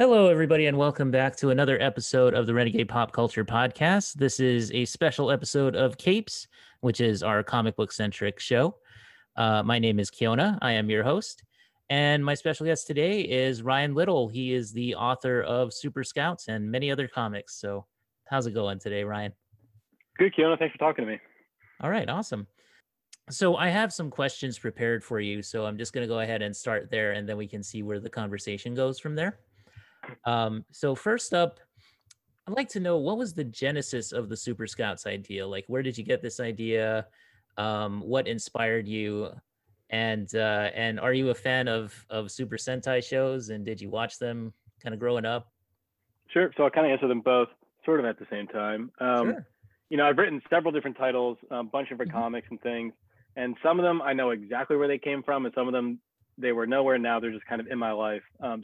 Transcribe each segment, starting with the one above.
Hello, everybody, and welcome back to another episode of the Renegade Pop Culture Podcast. This is a special episode of Capes, which is our comic book-centric show. My name is Kiona. I am your host, and my special guest today is Ryan Little. He is the author of Super Scouts and many other comics. So how's it going today, Ryan? Good, Kiona. Thanks for talking to me. All right, awesome. So I have some questions prepared for you, so I'm just going to go ahead and start there, and then we can see where the conversation goes from there. So first up, I'd like to know, what was the genesis of the Super Scouts idea? Like, where did you get this idea? What inspired you? And are you a fan of Super Sentai shows? And did you watch them kind of growing up? Sure. So I'll kind of answer them both sort of at the same time. Sure. You know, I've written several different titles, a bunch of different comics and things. And some of them I know exactly where they came from. And some of them, they were nowhere. Now they're just kind of in my life.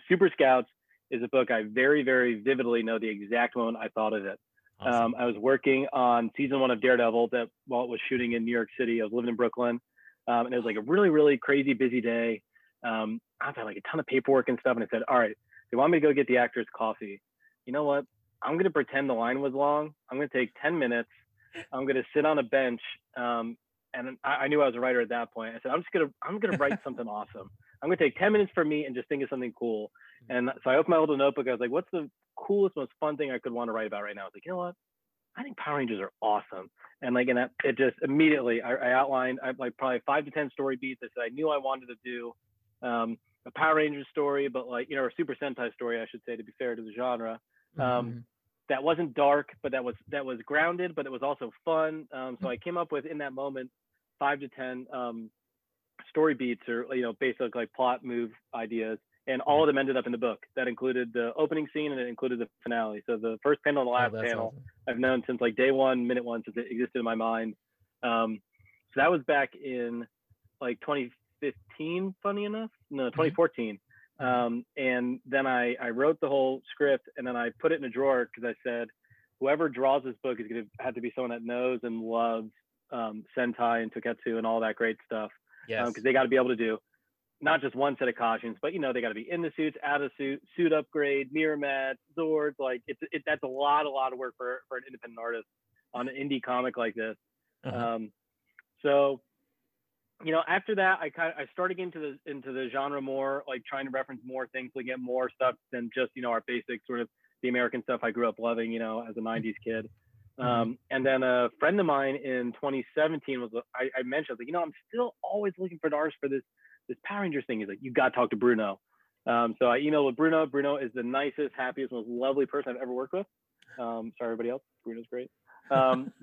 Super Scouts is a book I very, very vividly know the exact moment I thought of it. Awesome. I was working on season one of Daredevil that while it was shooting in New York City. I was living in Brooklyn. And it was like a really, really crazy busy day. I've had like a ton of paperwork and stuff. And I said, all right, they want me to go get the actors coffee. You know what? I'm going to pretend the line was long. I'm going to take 10 minutes. I'm going to sit on a bench. And I knew I was a writer at that point. I said, I'm going to write something awesome. I'm going to take 10 minutes for me and just think of something cool. And so I opened my little notebook. I was like, what's the coolest, most fun thing I could want to write about right now? I was like, you know what? I think Power Rangers are awesome. And like, and it just immediately, I outlined like probably 5 to 10 story beats. I said I knew I wanted to do a Power Rangers story, but like, you know, a Super Sentai story, I should say, to be fair to the genre. That wasn't dark, but that was grounded, but it was also fun. So I came up with, in that moment, 5 to 10 story beats, or, you know, basic like plot move ideas. And all of them ended up in the book. That included the opening scene and it included the finale. So the first panel and the last panel, awesome. I've known since like day one, minute one, since it existed in my mind. So that was back in like 2015, funny enough. No, 2014. And then I wrote the whole script and then I put it in a drawer because I said, whoever draws this book is going to have to be someone that knows and loves Sentai and Toketsu and all that great stuff. Yes. Because they got to be able to do not just one set of costumes, but, you know, they got to be in the suits, out of suit, suit upgrade, mirror mats, Zords. Like, that's a lot of work for an independent artist on an indie comic like this. So, you know, after that, I started getting into the genre more, like trying to reference more things to get more stuff than just, you know, our basic sort of the American stuff I grew up loving, you know, as a 90s kid. And then a friend of mine in 2017 was, I mentioned, like, you know, I'm still always looking for an artist for this Power Rangers thing. He's like, you got to talk to Bruno. So I emailed with Bruno. Bruno is the nicest, happiest, most lovely person I've ever worked with. Sorry, everybody else. Bruno's great. But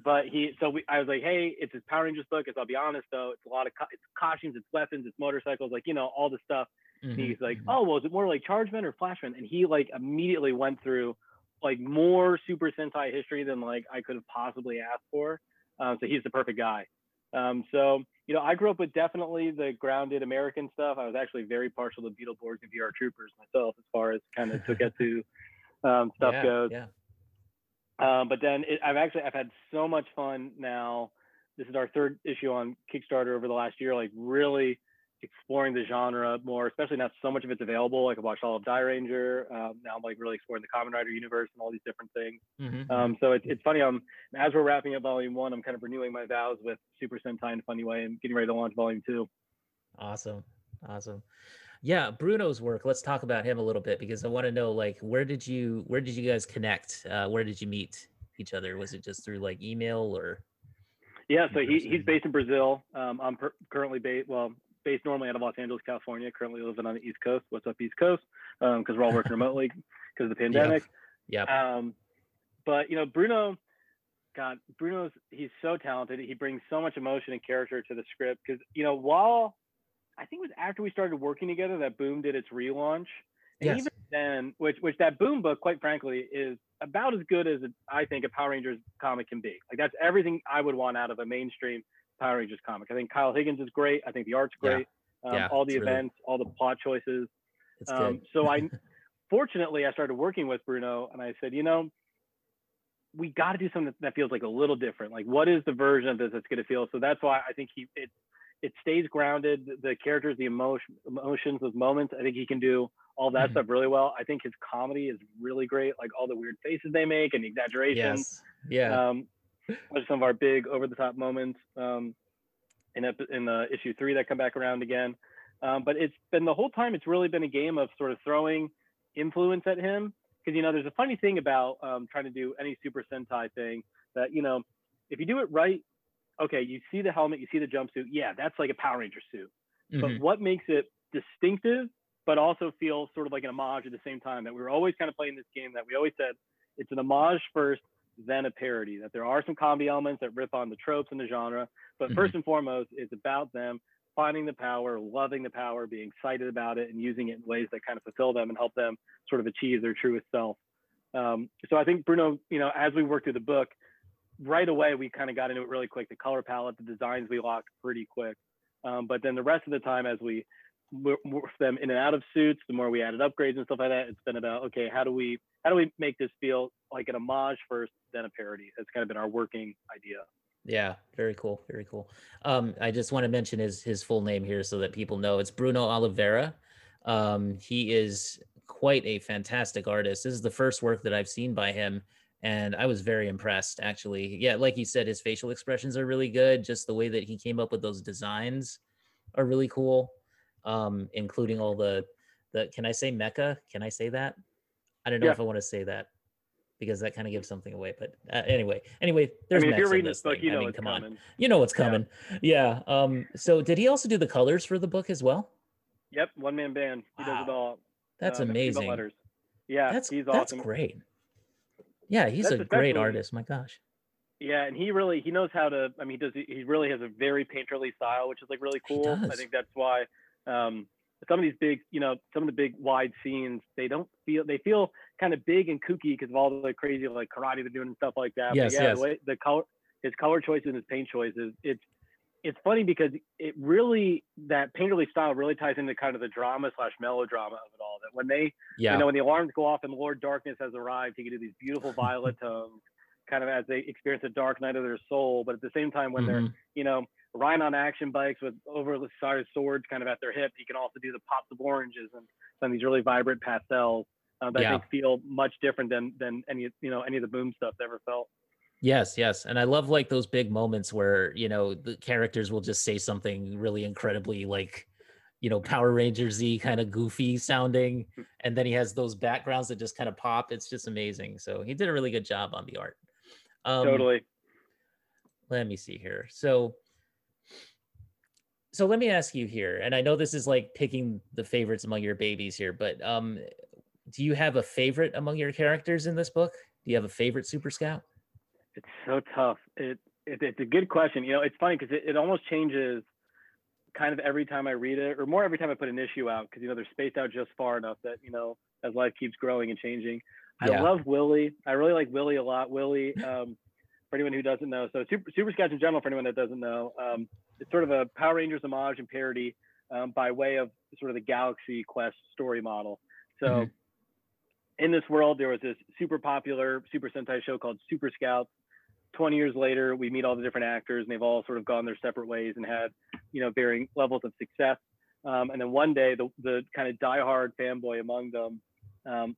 I was like, hey, it's his Power Rangers book. As I'll be honest, though, it's a lot of it's costumes, it's weapons, it's motorcycles, like, you know, all the stuff. Mm-hmm. He's like, oh, well, is it more like Chargeman or Flashman? And he like immediately went through like more Super Sentai history than like I could have possibly asked for. So he's the perfect guy. So, you know, I grew up with definitely the grounded American stuff. I was actually very partial to Beetleborgs and VR Troopers myself, as far as kind of Toketsu stuff goes. Yeah. But then I've had so much fun now. This is our third issue on Kickstarter over the last year, like really exploring the genre more, especially not so much of it's available. Like I watched all of Dairanger. Now I'm like really exploring the Kamen Rider universe and all these different things. Mm-hmm. So it's funny. As we're wrapping up volume one, I'm kind of renewing my vows with Super Sentai in a funny way and getting ready to launch volume two. Awesome. Yeah, Bruno's work. Let's talk about him a little bit because I want to know, like, where did you guys connect? Where did you meet each other? Was it just through like email or? Yeah, so he's based in Brazil. I'm currently based normally out of Los Angeles, California, currently living on the East Coast. What's up, East Coast? Because we're all working remotely because of the pandemic. Yeah. Yep. But, you know, Bruno's he's so talented. He brings so much emotion and character to the script because, you know, while I think it was after we started working together that Boom did its relaunch. And yes. Even then, which that Boom book, quite frankly, is about as good as I think a Power Rangers comic can be. Like that's everything I would want out of a mainstream Power Rangers comic. I think Kyle Higgins is great. I think the art's great. Yeah. All the events, really, all the plot choices. It's good. So fortunately, I started working with Bruno and I said, you know, we got to do something that feels like a little different. Like what is the version of this that's going to feel? So that's why I think it stays grounded. The characters, the emotions, those moments. I think he can do all that stuff really well. I think his comedy is really great. Like all the weird faces they make and the exaggerations. Yes. Yeah. Those are some of our big over-the-top moments in issue 3 that come back around again. But it's been the whole time, it's really been a game of sort of throwing influence at him. Because, you know, there's a funny thing about trying to do any Super Sentai thing that, you know, if you do it right, okay, you see the helmet, you see the jumpsuit. Yeah, that's like a Power Ranger suit. Mm-hmm. But what makes it distinctive, but also feel sort of like an homage at the same time, that we were always kind of playing this game that we always said it's an homage first, then a parody, that there are some comedy elements that rip on the tropes in the genre. But first and foremost, it's about them finding the power, loving the power, being excited about it, and using it in ways that kind of fulfill them and help them sort of achieve their truest self. So I think Bruno, you know, as we worked through the book, right away, we kind of got into it really quick. The color palette, the designs we locked pretty quick. But then the rest of the time, as we morphed them in and out of suits, the more we added upgrades and stuff like that, it's been about, okay, how do we make this feel like an homage first, then a parody? That's kind of been our working idea. Yeah, very cool, very cool. I just want to mention his full name here so that people know. It's Bruno Oliveira. He is quite a fantastic artist. This is the first work that I've seen by him, and I was very impressed, actually. Yeah, like you said, his facial expressions are really good. Just the way that he came up with those designs are really cool, including all the can I say mecha? Can I say that? I don't know if I want to say that, because that kind of gives something away. But anyway, there's if you're reading this book, you know it's coming. You know what's coming. Yeah. So did he also do the colors for the book as well? Yep. One man band. He does it all. That's amazing. Yeah. He's awesome. That's great. Yeah. He's a great artist. My gosh. Yeah. And he knows how to, I mean, he really has a very painterly style, which is like really cool. I think that's why, some of these big, you know, some of the big wide scenes, they feel kind of big and kooky because of all the crazy like karate they're doing and stuff like that. Yes, but yeah, yes. His color choices and his paint choices, it's funny because it really, that painterly style really ties into kind of the drama/melodrama of it all. That when they, you know, when the alarms go off and Lord Darkness has arrived, he can do these beautiful violet tones, kind of as they experience the dark night of their soul. But at the same time, when they're, you know, riding on action bikes with oversized swords kind of at their hip, he can also do the pops of oranges and some of these really vibrant pastels that I think feel much different than any of the Boom stuff ever felt. Yes, yes. And I love like those big moments where, you know, the characters will just say something really incredibly like, you know, Power Rangers-y kind of goofy sounding. And then he has those backgrounds that just kind of pop. It's just amazing. So he did a really good job on the art. Totally. Let me see here. So let me ask you here, and I know this is like picking the favorites among your babies here, but do you have a favorite among your characters in this book? Do you have a favorite Super Scout? It's so tough. It's a good question. You know, it's funny because it almost changes kind of every time I read it, or more every time I put an issue out, because, you know, they're spaced out just far enough that, you know, as life keeps growing and changing. Yeah. I love Willie. I really like Willie a lot. Willie, for anyone who doesn't know, so Super Scouts in general, for anyone that doesn't know, it's sort of a Power Rangers homage and parody by way of sort of the Galaxy Quest story model. So in this world, there was this super popular Super Sentai show called Super Scouts. 20 years later, we meet all the different actors, and they've all sort of gone their separate ways and had, you know, varying levels of success. And then one day, the kind of diehard fanboy among them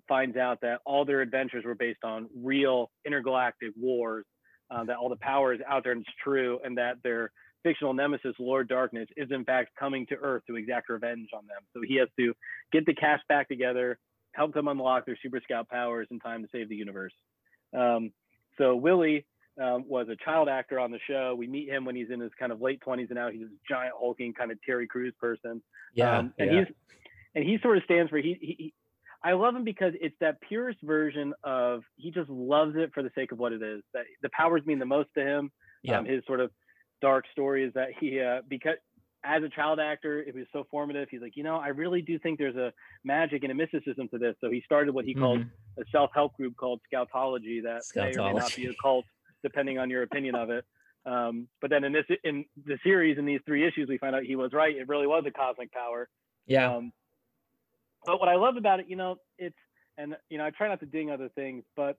finds out that all their adventures were based on real intergalactic wars, that all the power is out there and it's true, and that their fictional nemesis, Lord Darkness, is in fact coming to Earth to exact revenge on them. So he has to get the cast back together, help them unlock their Super Scout powers in time to save the universe. So Willie was a child actor on the show. We meet him when he's in his kind of late 20s, and now he's this giant hulking kind of Terry Crews person. Yeah, he sort of stands for I love him because it's that purest version of, he just loves it for the sake of what it is. That the powers mean the most to him. Yeah. His sort of dark story is that he, because as a child actor, it was so formative. He's like, you know, I really do think there's a magic and a mysticism to this. So he started what he called a self-help group called Scoutology, that may or may not be a cult, depending on your opinion of it. But then in the series, in these three issues, we find out he was right. It really was a cosmic power. Yeah. But what I love about it, you know, I try not to ding other things, but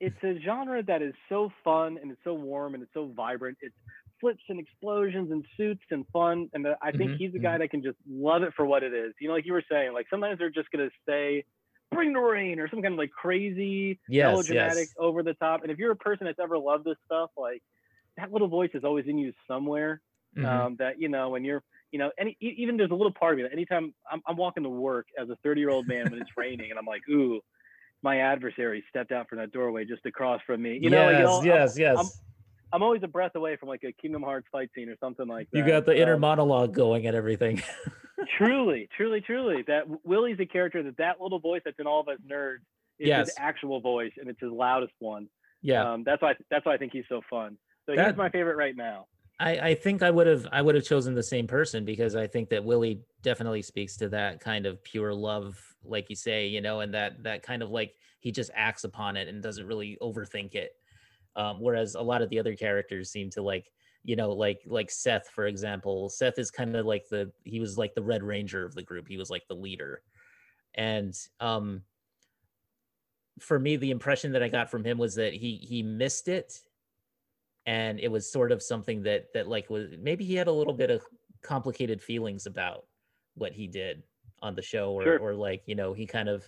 it's a genre that is so fun and it's so warm and it's so vibrant. It's flips and explosions and suits and fun. And I think he's the guy that can just love it for what it is. You know, like you were saying, like sometimes they're just going to say, bring the rain or some kind of like crazy, melodramatic, over the top. And if you're a person that's ever loved this stuff, like that little voice is always in you somewhere. That, you know, when you're, you know, even there's a little part of me that anytime I'm walking to work as a 30-year-old man when it's raining and I'm like, ooh, my adversary stepped out from that doorway just across from me. You know, I'm always a breath away from like a Kingdom Hearts fight scene or something like that. You got the inner monologue going and everything. truly. That Willie's a character that little voice that's in all of us nerds is his actual voice, and it's his loudest one. Yeah. That's why I think he's so fun. So he's my favorite right now. I think I would have chosen the same person, because I think that Willie definitely speaks to that kind of pure love, like you say, you know, and that kind of like he just acts upon it and doesn't really overthink it. Whereas a lot of the other characters seem to like, you know, like Seth, for example. Seth is kind of like he was like the Red Ranger of the group. He was like the leader. And for me, the impression that I got from him was that he missed it. And it was sort of something that like was, maybe he had a little bit of complicated feelings about what he did on the show, or like, you know, he kind of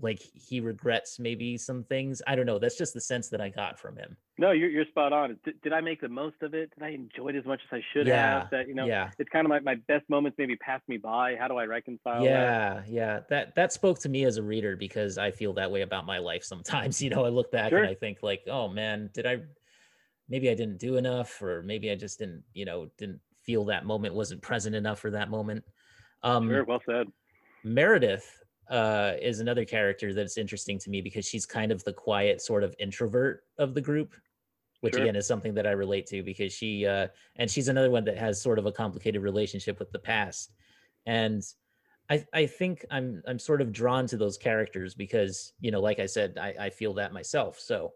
like he regrets maybe some things. I don't know. That's just the sense that I got from him. No, you're spot on. Did I make the most of it? Did I enjoy it as much as I should have? That, you know, it's kind of like my best moments maybe passed me by. How do I reconcile that? Yeah. That spoke to me as a reader, because I feel that way about my life sometimes. You know, I look back and I think like, oh man, maybe I didn't do enough, or maybe I just didn't feel that moment, wasn't present enough for that moment. Well said. Meredith is another character that's interesting to me, because she's kind of the quiet sort of introvert of the group, which again is something that I relate to, because she, and she's another one that has sort of a complicated relationship with the past. And I think I'm sort of drawn to those characters because, you know, like I said, I feel that myself. So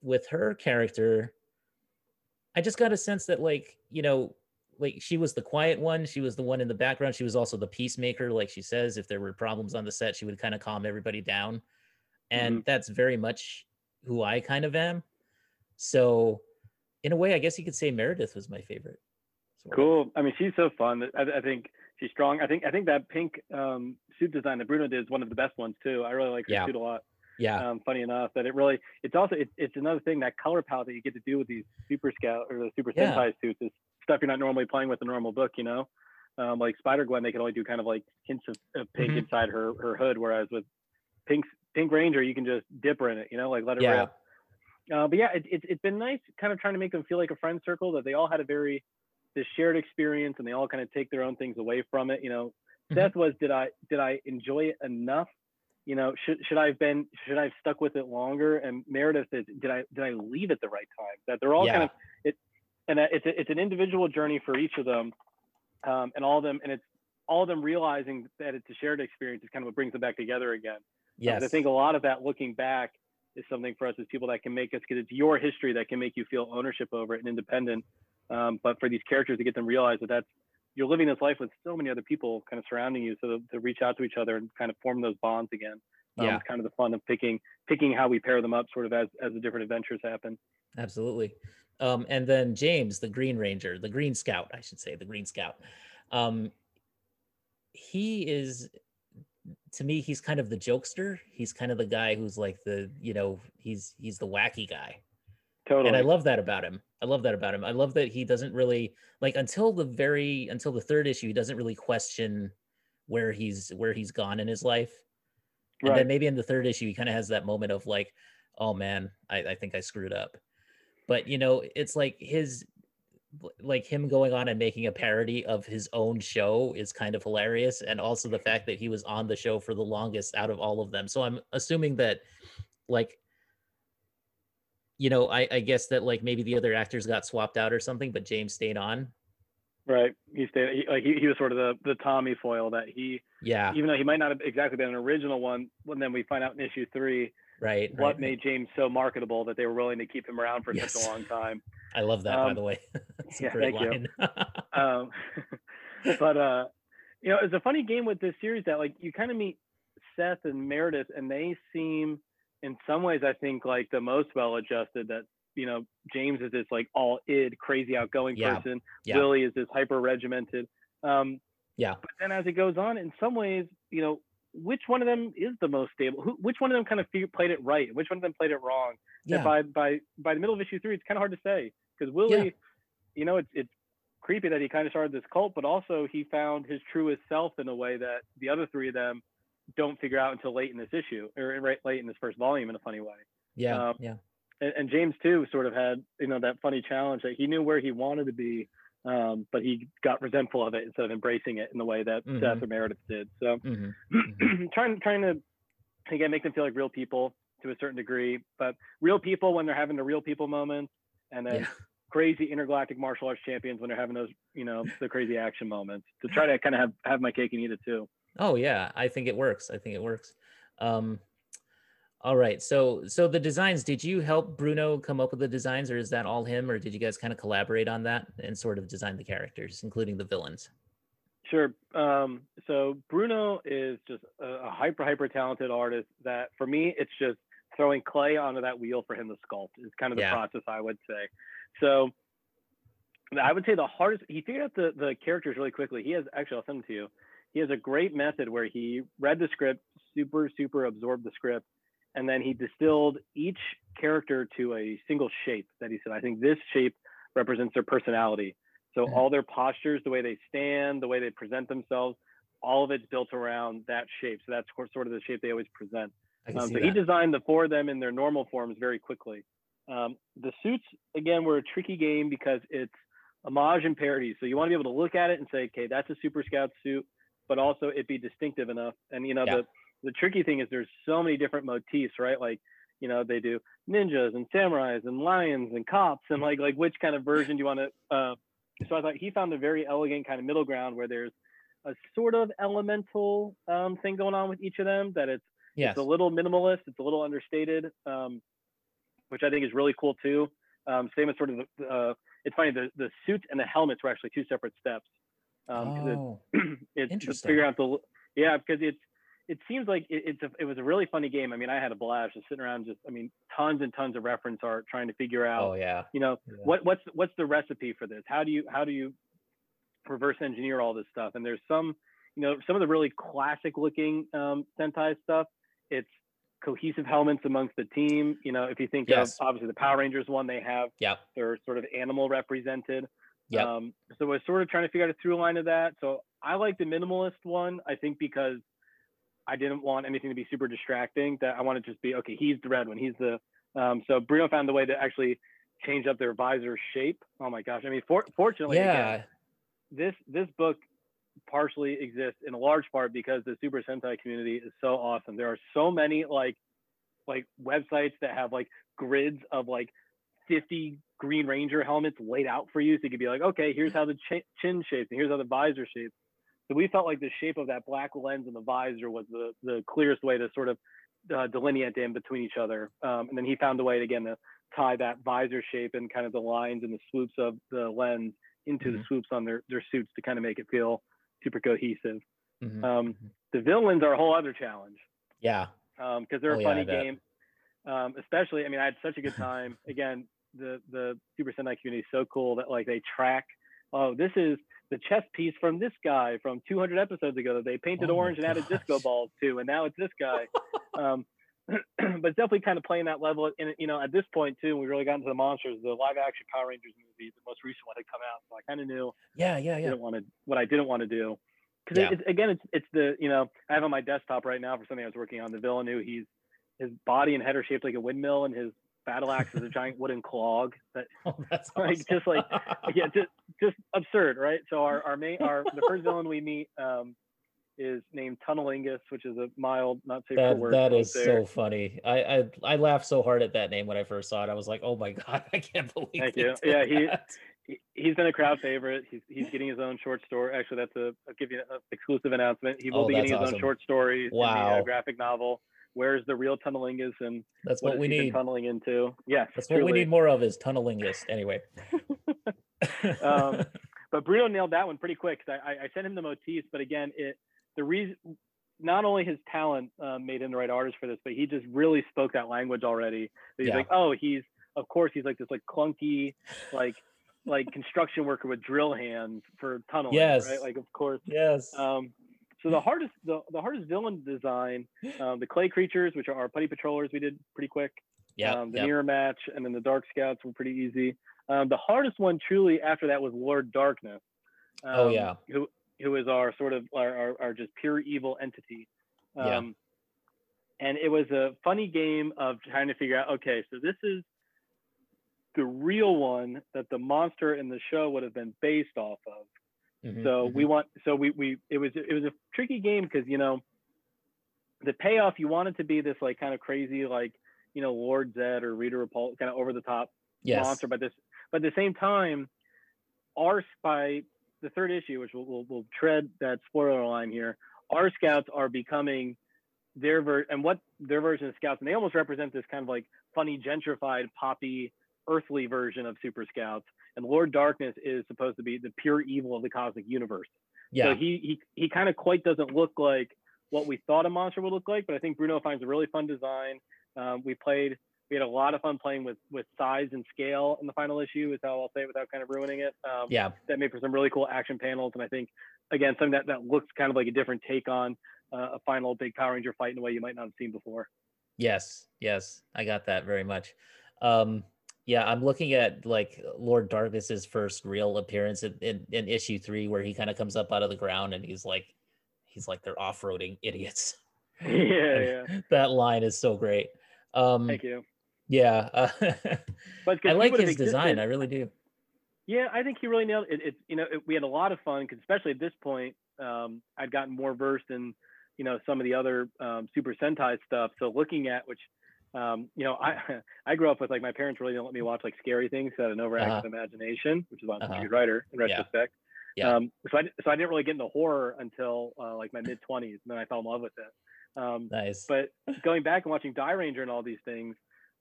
with her character, I just got a sense that, like, you know, like she was the quiet one. She was the one in the background. She was also the peacemaker. Like she says, if there were problems on the set, she would kind of calm everybody down. And that's very much who I kind of am. So in a way, I guess you could say Meredith was my favorite. Cool. I mean, she's so fun. I think she's strong. I think that pink suit design that Bruno did is one of the best ones too. I really like her suit a lot. Yeah. Funny enough that it's another thing, that color palette that you get to do with these Super Scout or the Super Sentai suits is stuff you're not normally playing with a normal book, you know, like Spider-Gwen, they could only do kind of like hints of pink inside her hood. Whereas with Pink Ranger, you can just dip her in it, you know, like let her rip. But yeah, it's been nice kind of trying to make them feel like a friend circle, that they all had this shared experience and they all kind of take their own things away from it. You know, Seth was, did I enjoy it enough? You know, should I have stuck with it longer? And Meredith is, did I leave at the right time? That they're all kind of it, and it's an individual journey for each of them, and all of them, and it's all of them realizing that it's a shared experience is kind of what brings them back together again. Yes, I think a lot of that looking back is something for us as people that can make us, because it's your history that can make you feel ownership over it and independent. But for these characters to get them realize that you're living this life with so many other people kind of surrounding you. So to reach out to each other and kind of form those bonds again. It's kind of the fun of picking how we pair them up sort of as the different adventures happen. Absolutely. And then James, the Green Scout, I should say, the Green Scout. He is, to me, he's kind of the jokester. He's kind of the guy who's like the, you know, he's the wacky guy. Totally. And I love that about him. I love that he doesn't really, like, until the third issue, he doesn't really question where he's gone in his life. And then maybe in the third issue, he kind of has that moment of like, oh man, I think I screwed up. But, you know, it's like him going on and making a parody of his own show is kind of hilarious. And also the fact that he was on the show for the longest out of all of them. So I'm assuming that, like, you know, I guess that, like, maybe the other actors got swapped out or something, but James stayed on. Right. He stayed. He was sort of the Tommy foil that he, even though he might not have exactly been an original one, when then we find out in issue 3, what made James so marketable that they were willing to keep him around for such a long time. I love that, by the way. That's a great line. You. But, you know, it's a funny game with this series that, like, you kind of meet Seth and Meredith, and they seem, in some ways, I think, like the most well-adjusted that you know, James is this like all id, crazy outgoing person. Yeah. Willie is this hyper regimented. But then as it goes on, in some ways, you know, which one of them is the most stable? Which one of them kind of played it right? Which one of them played it wrong? Yeah. And by the middle of issue 3, it's kind of hard to say, because Willie, you know, it's creepy that he kind of started this cult, but also he found his truest self in a way that the other three of them don't figure out until late in this issue, or right late in this first volume in a funny way. And James too sort of had, you know, that funny challenge that he knew where he wanted to be, but he got resentful of it instead of embracing it in the way that Seth or Meredith did. So trying to again make them feel like real people to a certain degree, but real people when they're having the real people moments, and then crazy intergalactic martial arts champions when they're having those, you know, the crazy action moments, to try to kind of have my cake and eat it too. Oh yeah, I think it works. All right, so the designs, did you help Bruno come up with the designs, or is that all him, or did you guys kind of collaborate on that and sort of design the characters, including the villains? Sure. So Bruno is just a hyper talented artist that, for me, it's just throwing clay onto that wheel for him to sculpt is kind of the process, I would say. So I would say the hardest, he figured out the characters really quickly. He has, actually, I'll send them to you. He has a great method where he read the script, super absorbed the script, and then he distilled each character to a single shape that he said, I think this shape represents their personality. So all their postures, the way they stand, the way they present themselves, all of it's built around that shape. So that's sort of the shape they always present. So he designed the four of them in their normal forms very quickly. The suits, again, were a tricky game because it's homage and parody. So you want to be able to look at it and say, okay, that's a Super Scout suit, but also it be distinctive enough. And, you know, the tricky thing is there's so many different motifs, right? Like, you know, they do ninjas and samurais and lions and cops, and like which kind of version do you want to, so I thought he found a very elegant kind of middle ground where there's a sort of elemental thing going on with each of them, that it's a little minimalist, it's a little understated, which I think is really cool too. Same as sort of, it's funny, the suits and the helmets were actually two separate steps. It's figuring out because it seems like it was a really funny game. I mean, I had a blast just sitting around, tons and tons of reference art, trying to figure out, what's the recipe for this? How do you reverse engineer all this stuff? And there's some of the really classic looking Sentai stuff. It's cohesive helmets amongst the team. You know, if you think of obviously the Power Rangers one, they have their sort of animal represented. So we're sort of trying to figure out a through line of that. So I like the minimalist one, I think, because I didn't want anything to be super distracting, that I want to just be, okay, he's the red one, he's the, so Bruno found a way to actually change up their visor shape. Oh my gosh. I mean, fortunately, again, this book partially exists in a large part because the Super Sentai community is so awesome. There are so many like websites that have like grids of like 50 Green Ranger helmets laid out for you, so you could be like, okay, here's how the chin shapes and here's how the visor shapes. So we felt like the shape of that black lens and the visor was the clearest way to sort of delineate them between each other, and then he found a way to tie that visor shape and kind of the lines and the swoops of the lens into the swoops on their suits to kind of make it feel super cohesive. The villains are a whole other challenge, because they're a funny game, especially, I had such a good time. Again, the Super Sentai community is so cool that like they track, this is the chess piece from this guy from 200 episodes ago that they painted orange and added disco balls to, and now it's this guy. But definitely kind of playing that level. And you know, at this point too, we really got into the monsters. The live action Power Rangers movie, the most recent one, had come out, so I kind of knew I didn't want to do, because it's the, you know, I have on my desktop right now for something I was working on, the villain who his body and head are shaped like a windmill, and his battle axe is a giant wooden clog. That's like awesome. just absurd, right? So our the first villain we meet is named Tunnelingus, which is a mild, not safe for work. That is so funny. I laughed so hard at that name when I first saw it. I was like, oh my god, I can't believe. Thank you. Yeah, he's been a crowd favorite. He's getting his own short story. Actually, I'll give you an exclusive announcement. He will be getting his own short story in the graphic novel. Where's the real Tunnelingus, and that's what we need tunneling into? Yes, that's truly what we need more of, is Tunnelingus. Anyway, but Bruno nailed that one pretty quick. I sent him the motifs, but again, the reason, not only his talent made him the right artist for this, but he just really spoke that language already. So he's like, oh, he's of course he's like this like clunky like construction worker with drill hands for tunneling. Yes. Right? Like, of course. Yes. So the hardest villain design, the clay creatures, which are our putty patrollers, we did pretty quick. Yeah. The mirror match, and then the dark scouts were pretty easy. The hardest one truly after that was Lord Darkness. Who is our sort of our just pure evil entity. And it was a funny game of trying to figure out, okay, so this is the real one that the monster in the show would have been based off of. Mm-hmm, it was a tricky game because, you know, the payoff, you wanted to be this like kind of crazy, like, you know, Lord Zed or Rita Repulsa kind of over the top monster, but at the same time, our by the third issue, which we'll tread that spoiler line here, our scouts are becoming their version of scouts, and they almost represent this kind of like funny gentrified poppy earthly version of Super Scouts, and Lord Darkness is supposed to be the pure evil of the cosmic universe. So he kind of quite doesn't look like what we thought a monster would look like, but I think Bruno finds a really fun design. We had a lot of fun playing with size and scale in the final issue, is how I'll say it without kind of ruining it. That made for some really cool action panels, and I think again something that looks kind of like a different take on a final big Power Ranger fight in a way you might not have seen before. Yes, I got that very much. I'm looking at like Lord Darkness's first real appearance in issue 3, where he kind of comes up out of the ground and he's like they're off-roading idiots. Yeah. That line is so great. Thank you. Yeah. But I like his design. I really do. Yeah, I think he really nailed it. We had a lot of fun, 'cause especially at this point, I'd gotten more versed in, you know, some of the other Super Sentai stuff. So looking at which, you know, I grew up with, like, my parents really didn't let me watch like scary things out of an overactive imagination, which is on Crude Rider in retrospect. Yeah. So I didn't really get into horror until like my mid-20s, and then I fell in love with it. Nice. But going back and watching Dairanger and all these things,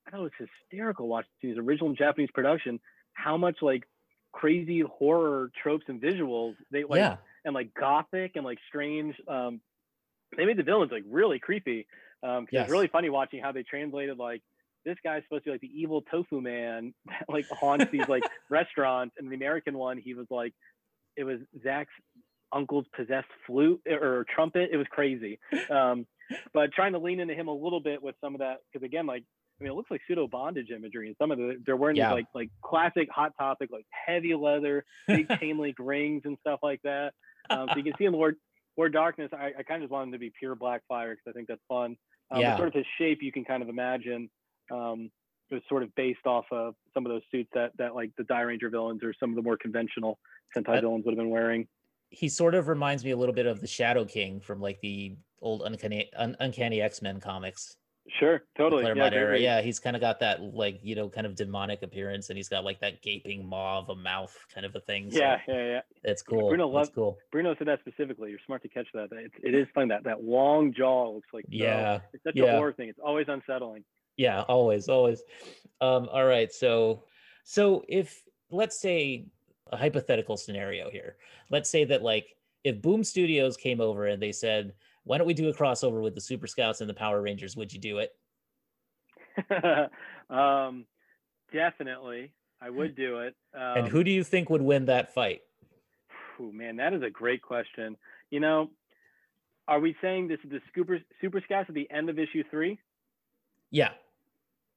I thought it was hysterical watching these original Japanese production, how much like crazy horror tropes and visuals they like, and like gothic and like strange. They made the villains like really creepy. It's really funny watching how they translated, like, this guy's supposed to be like the evil tofu man that like haunts these like restaurants, and the American one, he was like, it was Zach's uncle's possessed flute or trumpet. It was crazy. But trying to lean into him a little bit with some of that, because again, like, I mean, it looks like pseudo bondage imagery, and some of they're wearing these like classic Hot Topic, like heavy leather, big chain link rings and stuff like that. So you can see in Lord Darkness, I kind of just want him to be pure black fire, because I think that's fun. Sort of his shape, you can kind of imagine it was sort of based off of some of those suits that like the Dairanger villains or some of the more conventional Sentai villains would have been wearing. He sort of reminds me a little bit of the Shadow King from like the old Uncanny X-Men comics. Sure, totally. Yeah, he's kind of got that like, you know, kind of demonic appearance, and he's got like that gaping maw of a mouth kind of a thing. So yeah. It's cool. Bruno said that specifically. You're smart to catch that. It is fun that long jaw looks like. Yeah, so, it's such a horror thing. It's always unsettling. Yeah, always. All right, so if, let's say a hypothetical scenario here. Let's say that like if Boom Studios came over and they said, why don't we do a crossover with the Super Scouts and the Power Rangers? Would you do it? Definitely, I would do it. And who do you think would win that fight? Oh man, that is a great question. You know, are we saying this is the Super Scouts at the end of issue 3? Yeah.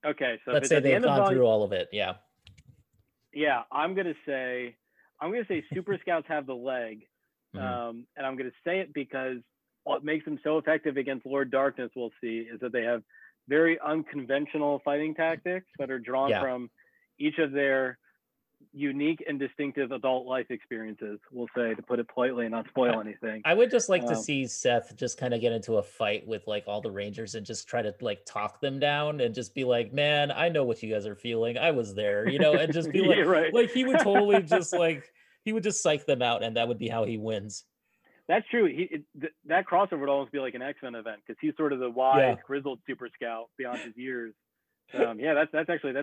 Okay, so let's say they've gone through all of it. Yeah. Yeah, I'm gonna say Super Scouts have the leg, and I'm gonna say it because what makes them so effective against Lord Darkness, we'll see, is that they have very unconventional fighting tactics that are drawn from each of their unique and distinctive adult life experiences, we'll say, to put it politely and not spoil anything. I would just like to see Seth just kind of get into a fight with like all the Rangers and just try to like talk them down and just be like, man, I know what you guys are feeling. I was there, you know, and just be like, like he would totally just like, he would just psych them out, and that would be how he wins. That's true. That crossover would almost be like an X-Men event, because he's sort of the wise, grizzled Super Scout beyond his years. That's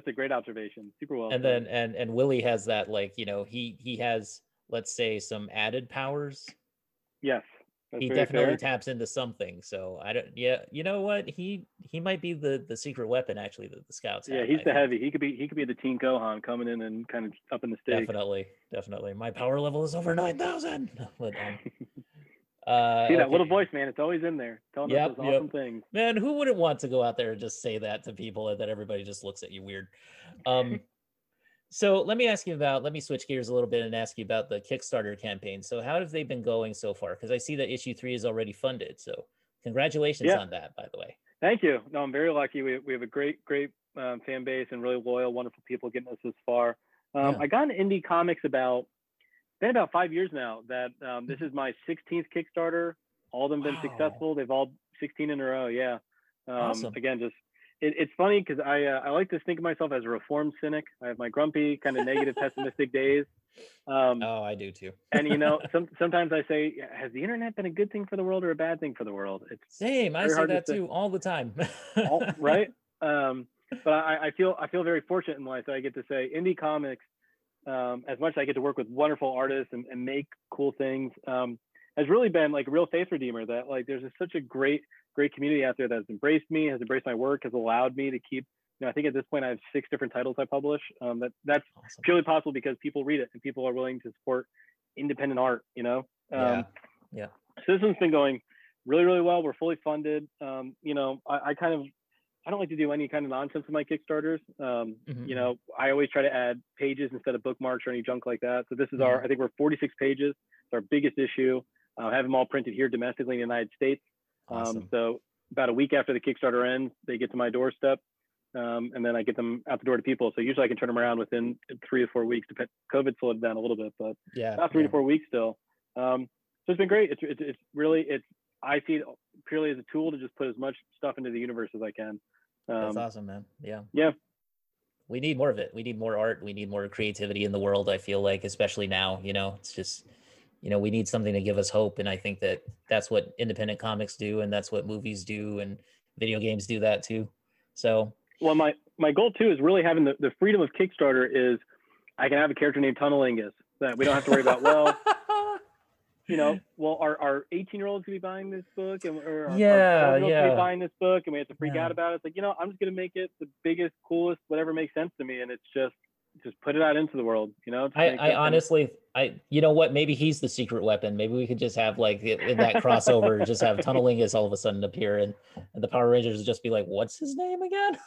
a great observation. Super well. And then and Willie has that, like, you know, he has, let's say, some added powers. Yes. That's he definitely fair. Taps into something. So I don't. Yeah, you know what? He might be the secret weapon actually that the Scouts have. Yeah, he's the heavy. He could be the Teen Gohan coming in and kind of up in the stakes. Definitely. My power level is over 9,000. See that little voice, man? It's always in there telling us those awesome things. Man, who wouldn't want to go out there and just say that to people, and then everybody just looks at you weird? So let me switch gears a little bit and ask you about the Kickstarter campaign. So how have they been going so far? Because I see that issue 3 is already funded. So congratulations on that, by the way. Thank you. No, I'm very lucky. We have a great fan base and really loyal, wonderful people getting us this far. I got into indie comics about 5 years now. That this is my 16th Kickstarter. All of them been successful. They've all 16 in a row. Yeah. Awesome. Again, just. It's funny because I like to think of myself as a reformed cynic. I have my grumpy, kind of negative, pessimistic days. I do too. And sometimes I say, has the internet been a good thing for the world or a bad thing for the world? It's same. I say that too all the time. Right? But I feel very fortunate in life that I get to say indie comics. As much as I get to work with wonderful artists and make cool things, has really been like a real faith redeemer. That like there's such a great community out there that has embraced me, has embraced my work, has allowed me to keep, I think at this point I have 6 different titles I publish. That's awesome. Purely possible because people read it and people are willing to support independent art, Yeah. So this one's been going really, really well. We're fully funded. I don't like to do any kind of nonsense with my Kickstarters. I always try to add pages instead of bookmarks or any junk like that. So this is I think we're 46 pages. It's our biggest issue. I have them all printed here domestically in the United States. Awesome. So about a week after the Kickstarter ends, they get to my doorstep, and then I get them out the door to people. So usually I can turn them around within 3 to 4 weeks. COVID slowed it down a little bit, but about 3 to 4 weeks still. So it's been great. It's really I see it purely as a tool to just put as much stuff into the universe as I can. That's awesome, man. Yeah. Yeah. We need more of it. We need more art. We need more creativity in the world. I feel like, especially now, it's just. We need something to give us hope. And I think that's what independent comics do. And that's what movies do. And video games do that too. So, well, my goal too, is really having the freedom of Kickstarter is I can have a character named Tunnelingus that we don't have to worry about. Our 18-year-olds could be buying this book and our buying this book and we have to freak out about it. It's like, I'm just going to make it the biggest, coolest, whatever makes sense to me. And it's just put it out into the world, you know what, maybe he's the secret weapon. Maybe we could just have like in that crossover, just have Tunnelingus all of a sudden appear and the Power Rangers would just be like, what's his name again?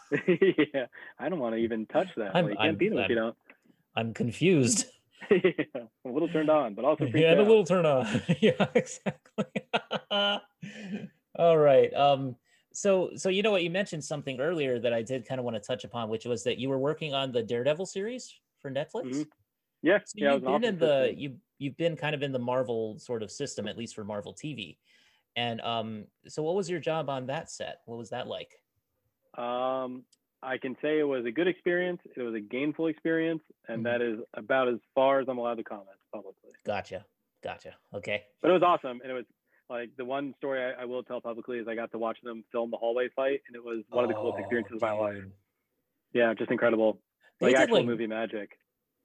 Yeah. I don't want to even touch that. I'm confused. Yeah, a little turned on, but also freaked out. A little turned on. Yeah, exactly. All right. So you know what, you mentioned something earlier that I did kind of want to touch upon, which was that you were working on the Daredevil series for Netflix. Mm-hmm. Yeah. So yeah, you've been kind of in the Marvel sort of system, at least for Marvel TV. And so what was your job on that set? What was that like? I can say it was a good experience. It was a gainful experience. And that is about as far as I'm allowed to comment publicly. Gotcha. Okay. But it was awesome. And it was like the one story I will tell publicly is I got to watch them film the hallway fight, and it was one of the coolest experiences of my life. Yeah, just incredible. Like actual movie magic.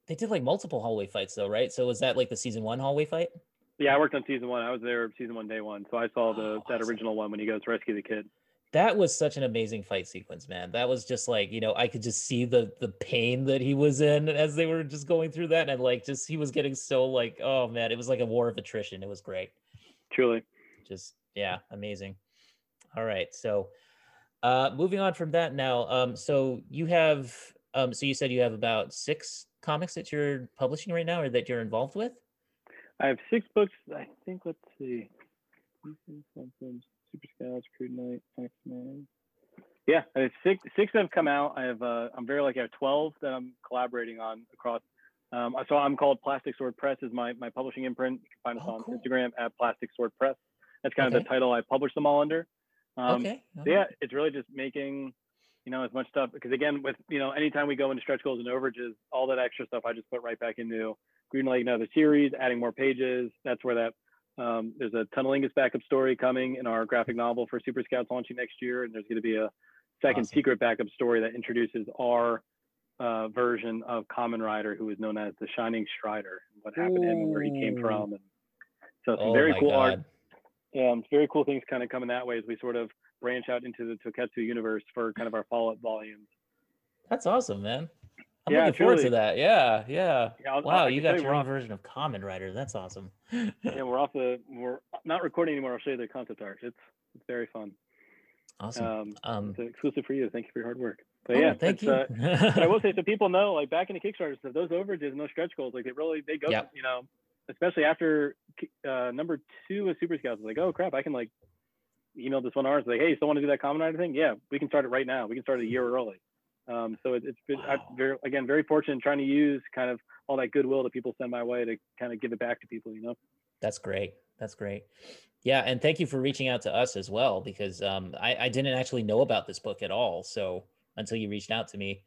They did like multiple hallway fights though, right? So was that like the season 1 hallway fight? Yeah, I worked on season 1. I was there season 1 day 1, so I saw that original one when he goes to rescue the kid. That was such an amazing fight sequence, man. That was just like, I could just see the pain that he was in as they were just going through that, and like just he was getting so like, oh man, it was like a war of attrition. It was great. Truly. Just, yeah, amazing. All right. So moving on from that now. So you have, you said you have about 6 comics that you're publishing right now or that you're involved with? I have 6 books. I think, let's see. Super Scouts, Crude Knight, Axeman. Yeah, I have 6 that have come out. I have, I'm very lucky. I have 12 that I'm collaborating on across. So I'm called Plastic Sword Press is my publishing imprint. You can find us on Instagram at Plastic Sword Press. That's kind of the title I publish them all under. So yeah, it's really just making, as much stuff. Because again, with, anytime we go into stretch goals and overages, all that extra stuff I just put right back into greenlighting another series, adding more pages. That's where that there's a Tunnelingus backup story coming in our graphic novel for Super Scouts launching next year. And there's going to be a second secret backup story that introduces our version of Kamen Rider, who is known as the Shining Strider, and what happened to him and where he came from. And so some very cool art. very cool things kind of coming that way as we sort of branch out into the Toketsu universe for kind of our follow-up volumes. That's awesome, man. I'm looking forward to that. Yeah. Wow, you got your own version of Kamen Rider. That's awesome. Yeah, we're not recording anymore. I'll show you the concept art. It's very fun. Awesome. It's exclusive for you. Thank you for your hard work. But thank you. But I will say, so people know, like back in the Kickstarter stuff, those overages and those stretch goals, like they go, you know, especially after number 2 of Super Scouts, like, oh crap, I can like email this 1 hour. It's like, hey, still want to do that Kamen Rider thing? Yeah, we can start it right now. We can start it a year early. So it's been, I'm very fortunate trying to use kind of all that goodwill that people send my way to kind of give it back to people, you know? That's great. That's great. Yeah. And thank you for reaching out to us as well, because I didn't actually know about this book at all. So until you reached out to me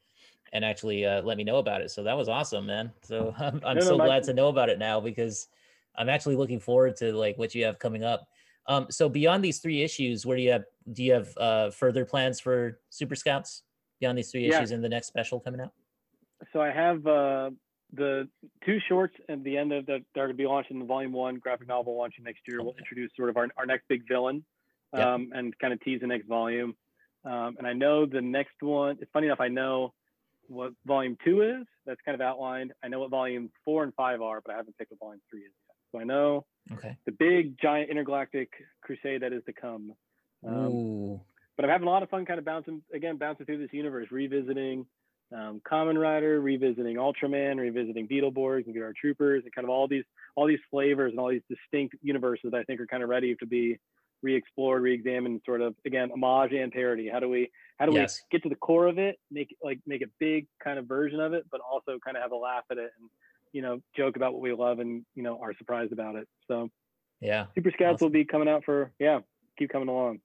and actually let me know about it. So that was awesome, man. So I'm glad to know about it now, because I'm actually looking forward to like what you have coming up. So beyond these 3 issues, do you have further plans for Super Scouts? Beyond these 3 issues and the next special coming out? So I have the 2 shorts at the end of that are going to be launched in the volume 1 graphic novel launching next year. Okay. We'll introduce sort of our next big villain and kind of tease the next volume. And I know the next one, it's funny enough, I know what volume 2 is. That's kind of outlined. I know what volume 4 and 5 are, but I haven't picked what volume 3 is yet. So I know the big giant intergalactic crusade that is to come. But I'm having a lot of fun kind of bouncing through this universe, revisiting Kamen Rider, revisiting Ultraman, revisiting Beetleborgs and VR Troopers, and kind of all these flavors and all these distinct universes that I think are kind of ready to be re-explored, re-examined, sort of, again, homage and parody. How do we get to the core of it, make a big kind of version of it, but also kind of have a laugh at it and, you know, joke about what we love and, you know, are surprised about it. So yeah, Super Scouts will be coming out keep coming along.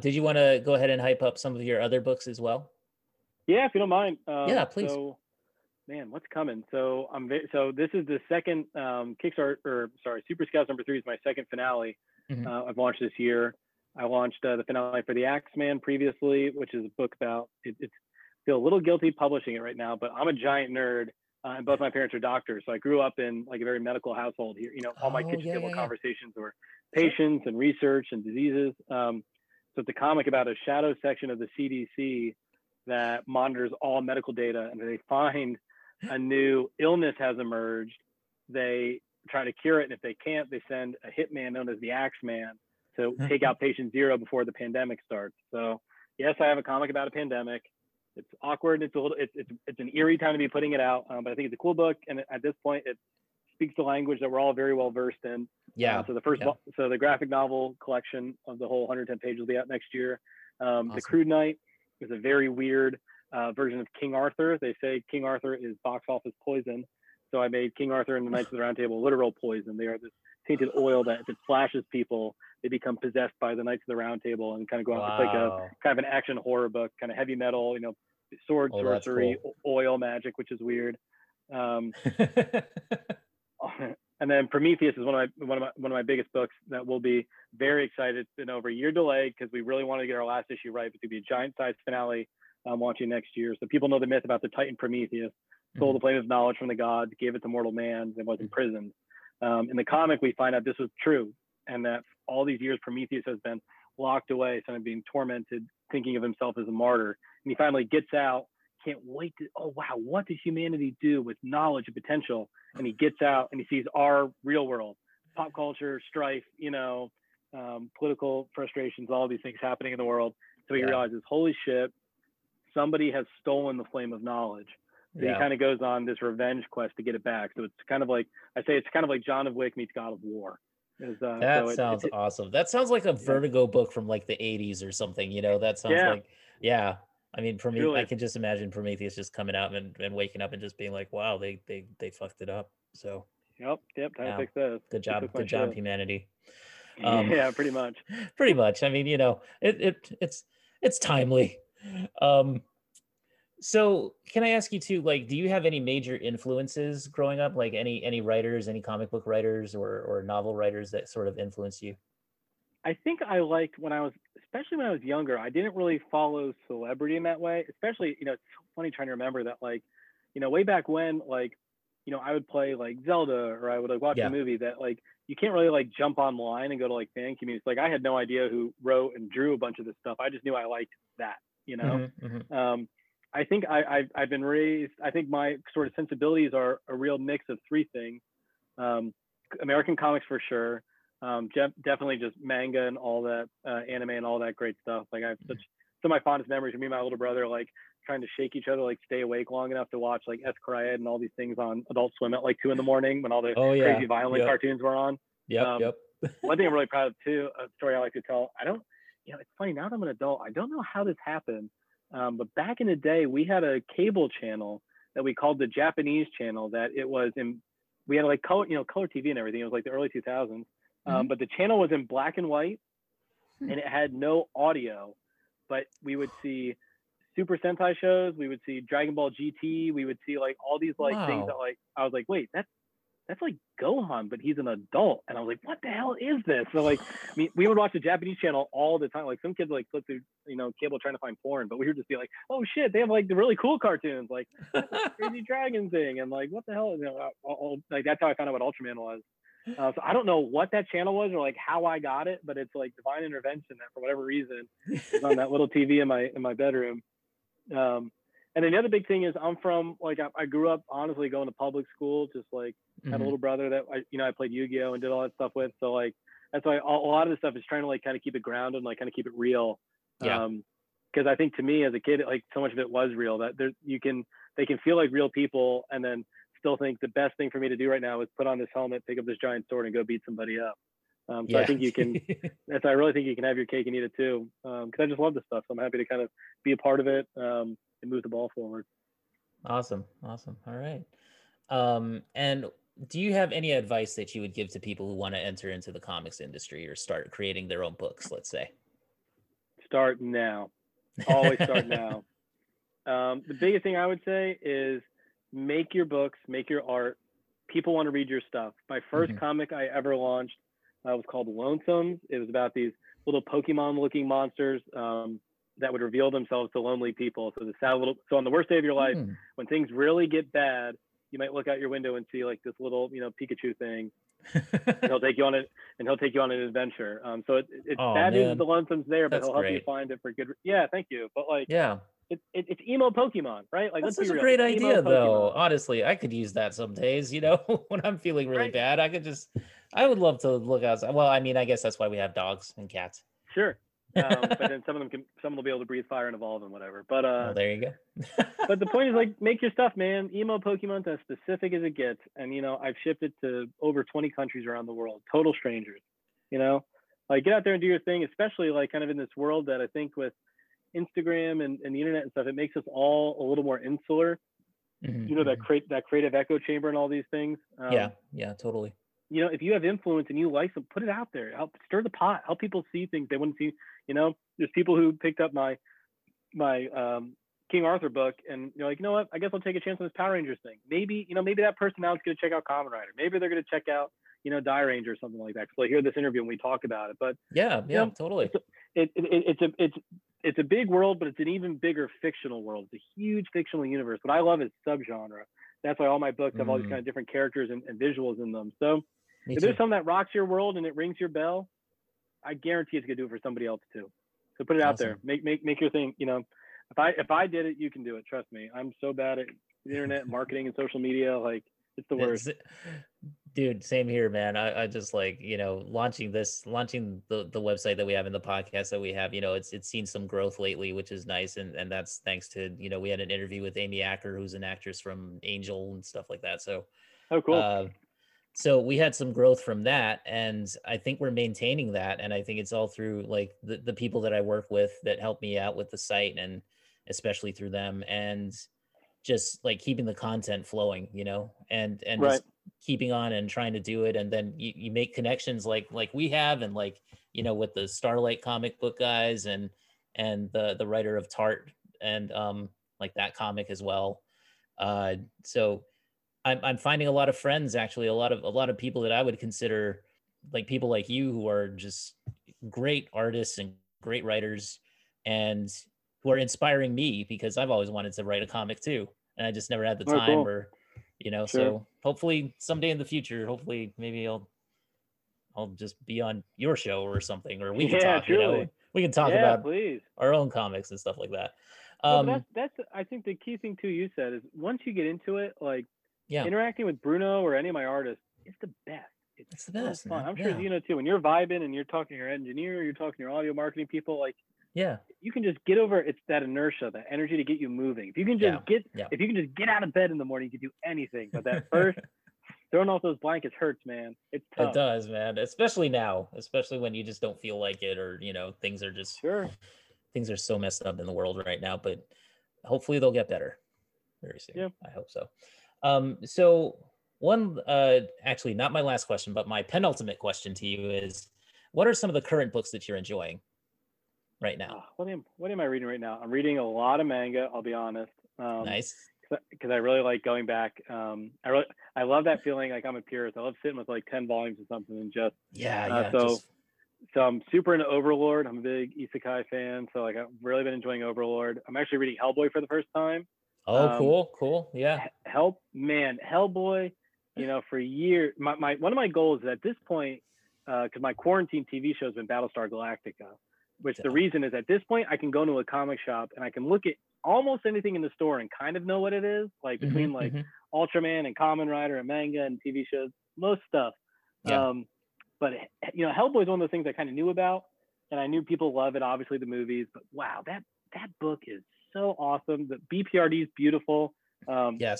Did you want to go ahead and hype up some of your other books as well? Yeah, if you don't mind. Yeah, please. So, man, what's coming? So this is the second Kickstarter, Super Scouts number 3 is my second finale. Mm-hmm. I've launched this year. I launched the finale for the Axeman previously, which is a book about. I feel a little guilty publishing it right now, but I'm a giant nerd, and both my parents are doctors, so I grew up in like a very medical household here. You know, all my kitchen table conversations were patients and research and diseases. So it's a comic about a shadow section of the CDC that monitors all medical data, and they find a new illness has emerged. They try to cure it, and if they can't, they send a hitman known as the Axeman to take out patient 0 before the pandemic starts. So yes, I have a comic about a pandemic. It's awkward. It's a little. It's an eerie time to be putting it out, but I think it's a cool book, and at this point, it speaks the language that we're all very well versed in. Yeah. So the graphic novel collection of the whole 110 pages will be out next year. Awesome. The Crude Knight is a very weird version of King Arthur. They say King Arthur is box office poison. So I made King Arthur and the Knights of the Round Table literal poison. They are this tainted oil that if it splashes people, they become possessed by the Knights of the Round Table and kind of go out. Wow. It's like a kind of an action horror book, kind of heavy metal, you know, sword, sorcery, cool. Oil magic, which is weird. And then Prometheus is one of my biggest books that we'll be very excited. It's been over a year delayed because we really wanted to get our last issue right, but to be a giant-sized finale launching next year. So people know the myth about the Titan Prometheus, stole the flame of knowledge from the gods, gave it to mortal man, and was imprisoned. In the comic, we find out this was true, and that all these years Prometheus has been locked away, sort of being tormented, thinking of himself as a martyr. And he finally gets out. Can't wait to, oh wow, what does humanity do with knowledge and potential? And he gets out and he sees our real world, pop culture, strife, you know, political frustrations, all these things happening in the world. So he realizes, holy shit, somebody has stolen the flame of knowledge. So he kind of goes on this revenge quest to get it back. So it's kind of like, I say, it's kind of like John of Wick meets God of War. That sounds awesome. That sounds like a Vertigo book from like the 80s or something, you know, that sounds like, yeah. I mean, I can just imagine Prometheus just coming out and waking up and just being like, wow, they fucked it up. So yep, time to fix this. Good job, humanity. Yeah, pretty much. Pretty much. I mean, you know, it's timely. So can I ask you too, like, do you have any major influences growing up? Like any writers, any comic book writers or novel writers that sort of influenced you? I think I liked especially when I was younger, I didn't really follow celebrity in that way. Especially, you know, it's funny trying to remember that, like, you know, way back when, like, you know, I would play like Zelda, or I would like watch a movie that like you can't really like jump online and go to like fan communities. Like I had no idea who wrote and drew a bunch of this stuff. I just knew I liked that, you know. I think I've been raised. I think my sort of sensibilities are a real mix of three things: American comics for sure, definitely just manga and all that, anime and all that great stuff. Like I have such some of my fondest memories of me and my older brother like trying to shake each other, like stay awake long enough to watch like Escaflowne and all these things on Adult Swim at like 2 a.m. when all the crazy violent cartoons were on. One thing I'm really proud of too, a story I like to tell. I don't, you know, it's funny now that I'm an adult, I don't know how this happened, but back in the day we had a cable channel that we called the Japanese channel. That it was in, we had like color, you know, color TV and everything. It was like the early 2000s, but the channel was in black and white, and it had no audio. But we would see Super Sentai shows, we would see Dragon Ball GT, we would see like all these like things that like I was like, wait, that's like Gohan, but he's an adult. And I was like, what the hell is this? So like, I mean, we would watch the Japanese channel all the time. Like some kids like flip through, you know, cable trying to find porn, but we would just be like, oh shit, they have like the really cool cartoons, like crazy dragon thing, and like what the hell is, you know, like that's how I found out what Ultraman was. So I don't know what that channel was or like how I got it, but it's like divine intervention that for whatever reason is on that little TV in my bedroom. And then the other big thing is I'm from like I grew up honestly going to public school, just like had a little brother that I played Yu-Gi-Oh and did all that stuff with. So like that's why a lot of this stuff is trying to like kind of keep it grounded and like kind of keep it real. Because I think to me as a kid, like so much of it was real that they can feel like real people, and then still think the best thing for me to do right now is put on this helmet, pick up this giant sword, and go beat somebody up. So I think you can. I really think you can have your cake and eat it too. Because I just love this stuff, so I'm happy to kind of be a part of it and move the ball forward. Awesome. All right. And do you have any advice that you would give to people who want to enter into the comics industry or start creating their own books? Let's say. Start now. Always start now. The biggest thing I would say is, make your books, make your art. People want to read your stuff. My first comic I ever launched was called Lonesome. It was about these little Pokemon-looking monsters that would reveal themselves to lonely people. So on the worst day of your life, when things really get bad, you might look out your window and see like this little, you know, Pikachu thing. He'll take you on an adventure. So that is the Lonesome's there, but he'll help you find it for good. Yeah, thank you. But like, yeah. It's emo Pokemon, right? Like that's a great idea, though. Honestly, I could use that some days. You know, when I'm feeling really bad, I would love to look outside. Well, I mean, I guess that's why we have dogs and cats. Sure, but then some will be able to breathe fire and evolve and whatever. But well, there you go. But the point is, like, make your stuff, man. Emo Pokemon's as specific as it gets, and you know, I've shipped it to over 20 countries around the world, total strangers. You know, like get out there and do your thing, especially like kind of in this world that I think with Instagram and the internet and stuff, it makes us all a little more insular, you know, that creative echo chamber and all these things. Yeah, totally. You know, if you have influence and you like them, put it out there, help stir the pot, help people see things they wouldn't see. You know, there's people who picked up my King Arthur book and you're like, you know what, I guess I'll take a chance on this Power Rangers thing. Maybe, you know, maybe that person now is going to check out Kamen Rider. Maybe they're going to check out, you know, Dairanger or something like that. So I hear this interview and we talk about it, but yeah, you know, totally. It's a big world, but it's an even bigger fictional world. It's a huge fictional universe. What I love is subgenre. That's why all my books have all these kind of different characters and visuals in them. So if there's something that rocks your world and it rings your bell, I guarantee it's gonna do it for somebody else too. So put it out there. Make your thing. You know, if I did it, you can do it. Trust me. I'm so bad at the internet marketing and social media. Like it's the worst. Dude, same here, man. I just like, you know, launching the website that we have and the podcast that we have, you know, it's seen some growth lately, which is nice. And that's thanks to, you know, we had an interview with Amy Acker, who's an actress from Angel and stuff like that. So, oh, cool. So we had some growth from that. And I think we're maintaining that. And I think it's all through like the people that I work with that help me out with the site, and especially through them, and just like keeping the content flowing, you know, and just keeping on and trying to do it. And then you make connections like we have, and like, you know, with the Starlight comic book guys and the writer of Tart and like that comic as well. So I'm finding a lot of friends, actually, a lot of people that I would consider like people like you, who are just great artists and great writers and who are inspiring me, because I've always wanted to write a comic too. And I just never had the time, or you know. Sure. So hopefully someday in the future, hopefully maybe I'll just be on your show or something, or we can talk, truly. You know, we can talk about please. Our own comics and stuff like that. Well, that's I think the key thing too you said is once you get into it, like interacting with Bruno or any of my artists, it's the best. It's the best. So fun. I'm sure you know too, when you're vibing and you're talking to your engineer, you're talking to your audio marketing people, like you can just get over it's that inertia, that energy to get you moving. If you can just if you can just get out of bed in the morning, you can do anything. But that first throwing off those blankets hurts, man. It's tough. It does, man. Especially now, especially when you just don't feel like it, or you know, things are just things are so messed up in the world right now. But hopefully they'll get better very soon. Yeah. I hope so. So one, actually not my last question, but my penultimate question to you is, what are some of the current books that you're enjoying right now? What am I reading right now? I'm reading a lot of manga, I'll be honest. Nice. Because I really like going back. I love that feeling, like I'm a purist. I love sitting with like 10 volumes or something and just So I'm super into Overlord. I'm a big isekai fan, so like I've really been enjoying Overlord. I'm actually reading Hellboy for the first time. Oh, cool, yeah. Hellboy. You know, for years, my one of my goals is at this point, because my quarantine TV show has been Battlestar Galactica, which the reason is at this point I can go to a comic shop and I can look at almost anything in the store and kind of know what it is, like between Ultraman and Kamen Rider and manga and TV shows, most stuff. Yeah. But you know, Hellboy is one of those things I kind of knew about, and I knew people love it, obviously the movies, but wow, that book is so awesome. The BPRD is beautiful.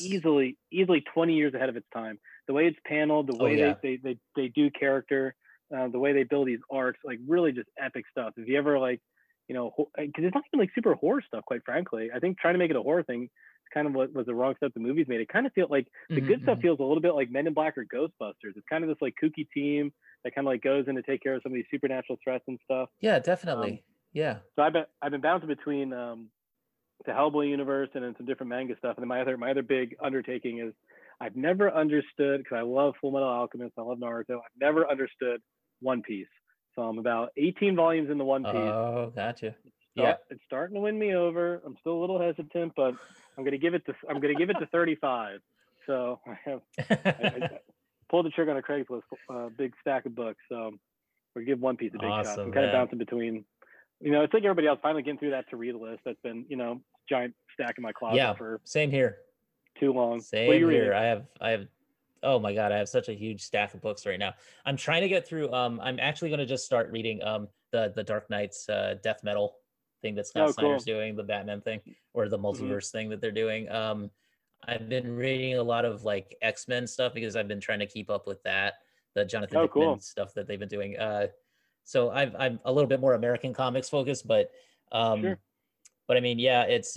Easily 20 years ahead of its time. The way it's paneled, the way they do character, the way they build these arcs, like really just epic stuff. If you ever like, you know, because it's not even like super horror stuff, quite frankly. I think trying to make it a horror thing is kind of what was the wrong stuff the movies made. It kind of feels like the good stuff feels a little bit like Men in Black or Ghostbusters. It's kind of this like kooky team that kind of like goes in to take care of some of these supernatural threats and stuff. Yeah, definitely. So I've been bouncing between the Hellboy universe and then some different manga stuff. And then my other big undertaking is I've never understood, because I love Full Metal Alchemist, I love Naruto, I've never understood One Piece. So I'm about 18 volumes in the One Piece. Oh, gotcha. Yeah, it's starting to win me over. I'm still a little hesitant, but I'm gonna give it to 35. So I pulled the trigger on a Craigslist big stack of books. So we'll give One Piece a big shot. I'm kind of bouncing between. You know, it's like everybody else, finally getting through that to read list that's been, you know, giant stack in my closet for same here. Too long. Same here. Reading? I have oh my god, I have such a huge stack of books right now. I'm trying to get through I'm actually going to just start reading the Dark Knights Death Metal thing that Scott Snyder's doing, the Batman thing or the multiverse thing that they're doing. I've been reading a lot of like X-Men stuff because I've been trying to keep up with that, the Jonathan Hickman stuff that they've been doing. So I'm a little bit more American comics focused, but I mean, yeah, it's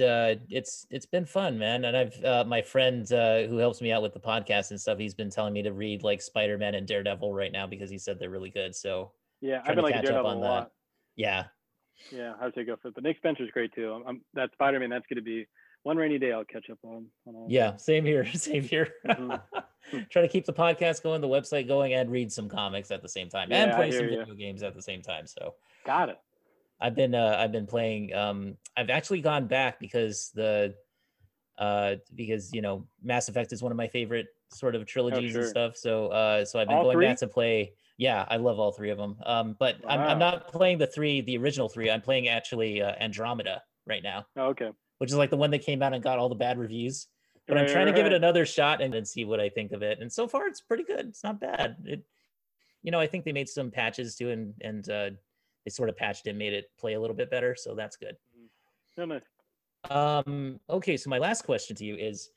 been fun, man. And I've my friend who helps me out with the podcast and stuff, he's been telling me to read like Spider-Man and Daredevil right now because he said they're really good. So yeah, I've been like Daredevil on a lot. That. Yeah, I would say go for it. But Nick Spencer's great too. That Spider-Man, that's going to be one rainy day I'll catch up on. Yeah, same here. Try to keep the podcast going, the website going, and read some comics at the same time, and play some video games at the same time. So got it. I've been playing. I've actually gone back because you know, Mass Effect is one of my favorite sort of trilogies and stuff. So so I've been all going three? Back to play. Yeah, I love all three of them. But I'm not playing the original three. I'm playing actually Andromeda right now. Oh, okay. Which is like the one that came out and got all the bad reviews. But I'm trying to give it another shot and then see what I think of it. And so far, it's pretty good. It's not bad. It, you know, I think they made some patches too, and they sort of patched it, made it play a little bit better. So that's good. So nice. Okay, so my last question to you is,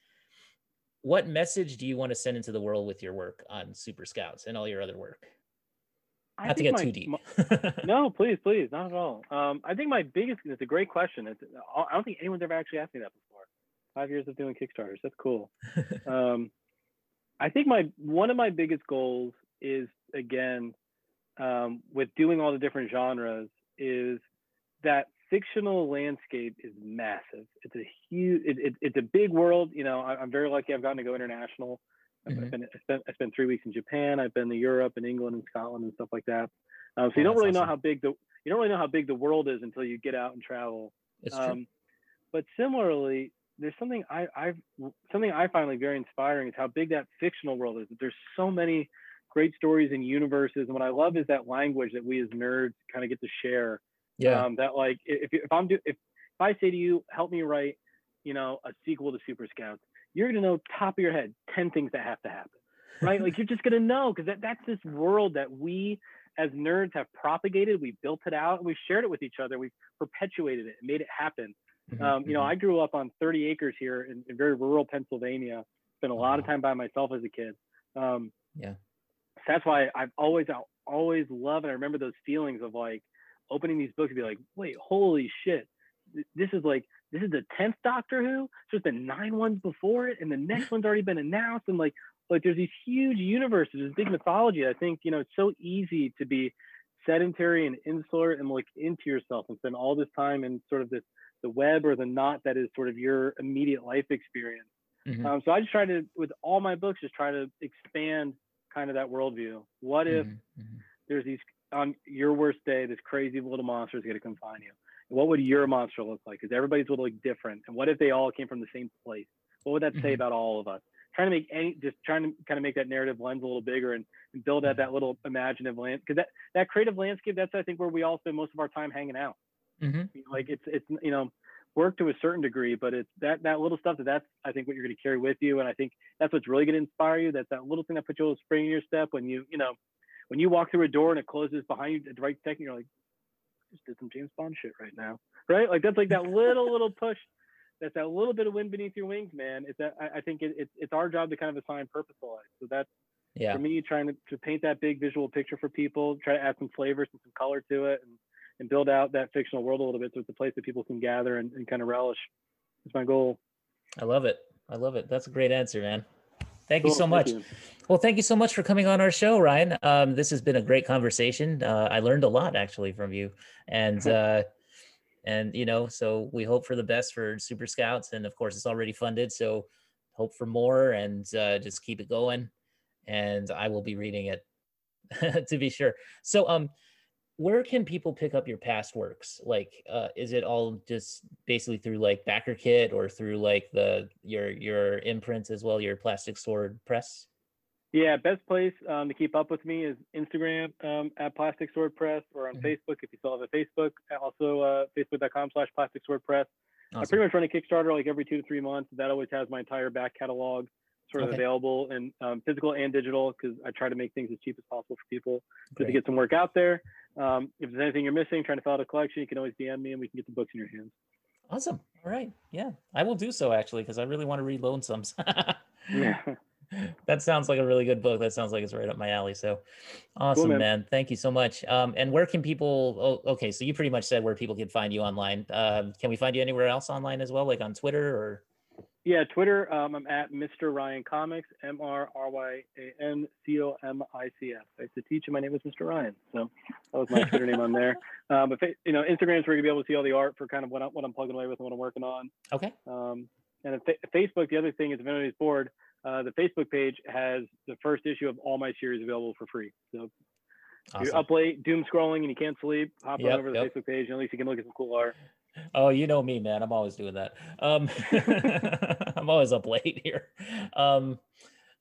what message do you want to send into the world with your work on Super Scouts and all your other work? Not to get too deep. No, please, not at all. I think my biggest—it's a great question. I don't think anyone's ever actually asked me that before. 5 years of doing Kickstarters—that's cool. I think one of my biggest goals is again with doing all the different genres is that fictional landscape is massive. It's a huge. It's a big world. You know, I'm very lucky. I've gotten to go international. I spent 3 weeks in Japan. I've been to Europe and England and Scotland and stuff like that. So you don't really know how big you don't really know how big the world is until you get out and travel. It's true. But similarly, there's something I find like very inspiring is how big that fictional world is. There's so many great stories and universes, and what I love is that language that we as nerds kind of get to share. Yeah. That like if I say to you, help me write, you know, a sequel to Super Scouts, you're gonna know top of your head 10 things that have to happen, right? Like you're just gonna know because that's this world that we as nerds have propagated. We built it out and we shared it with each other. We've perpetuated it and made it happen. You know, I grew up on 30 acres here in very rural Pennsylvania. Spent a lot of time by myself as a kid. Yeah, so that's why I always love and I remember those feelings of like opening these books and be like, wait, holy shit, this is the 10th Doctor Who. So there's been 9 ones before it, and the next one's already been announced. And like there's these huge universes, this big mythology. I think you know it's so easy to be sedentary and insular and look into yourself and spend all this time in sort of this. The web or the knot that is sort of your immediate life experience. Mm-hmm. So I just try to, with all my books, just try to expand kind of that worldview. What if there's these, on your worst day, this crazy little monster is going to confine you? What would your monster look like? Because everybody's will look different. And what if they all came from the same place? What would that say about all of us? Trying to kind of make that narrative lens a little bigger and build out that little imaginative land. Because that creative landscape, that's I think where we all spend most of our time hanging out. Mm-hmm. Like it's you know work to a certain degree, but it's that little stuff that's I think what you're going to carry with you, and I think that's what's really going to inspire you. That's that little thing that puts you a little spring in your step when you walk through a door and it closes behind you at the right second. You're like, I just did some James Bond shit right now, right? Like that's like that little push. That's that little bit of wind beneath your wings, man. It's that I think it's our job to kind of assign purpose to life. So that's for me trying to paint that big visual picture for people, try to add some flavors and some color to it, and build out that fictional world a little bit so it's a place that people can gather and kind of relish. That's my goal. I love it. That's a great answer, man. Thank you so much. Well, thank you so much for coming on our show, Ryan. This has been a great conversation. I learned a lot actually from you, and you know, so we hope for the best for Super Scouts, and of course it's already funded, so hope for more and just keep it going. And I will be reading it to be sure. So, where can people pick up your past works? Like, is it all just basically through like BackerKit or through like your imprints as well, your Plastic Sword Press? Yeah, best place to keep up with me is Instagram at Plastic Sword Press, or on Facebook if you still have a Facebook. Also, facebook.com/Plastic Sword Press. Awesome. I pretty much run a Kickstarter like every 2 to 3 months. That always has my entire back catalog sort of available in physical and digital, because I try to make things as cheap as possible for people just to get some work out there. If there's anything you're missing, trying to fill out a collection, you can always DM me and we can get the books in your hands. Awesome. All right. Yeah, I will do so actually, because I really want to read Lonesomes. Yeah. That sounds like a really good book. That sounds like it's right up my alley. So awesome, cool, man. Thank you so much. And where can people, so you pretty much said where people can find you online. Can we find you anywhere else online as well? Like on Twitter or? Yeah, Twitter, I'm at Mr. Ryan Comics, MrRyanComics. I used to teach, and my name was Mr. Ryan. So that was my Twitter name on there. But, you know, Instagram's where you're going to be able to see all the art for kind of what I'm plugging away with and what I'm working on. Okay. And Facebook, the other thing is, if anybody's bored, the Facebook page has the first issue of all my series available for free. So if you're up late, doom scrolling, and you can't sleep, hop on over to the Facebook page, and at least you can look at some cool art. Oh, you know me, man. I'm always doing that. I'm always up late here. All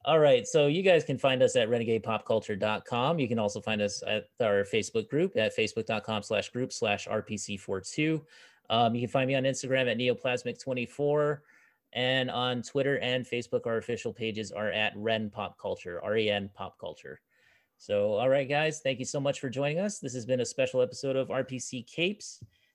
right. So you guys can find us at renegadepopculture.com. You can also find us at our Facebook group at facebook.com/group/RPC42. You can find me on Instagram at Neoplasmic24. And on Twitter and Facebook, our official pages are at RenPopCulture. So, all right, guys. Thank you so much for joining us. This has been a special episode of RPC Capes.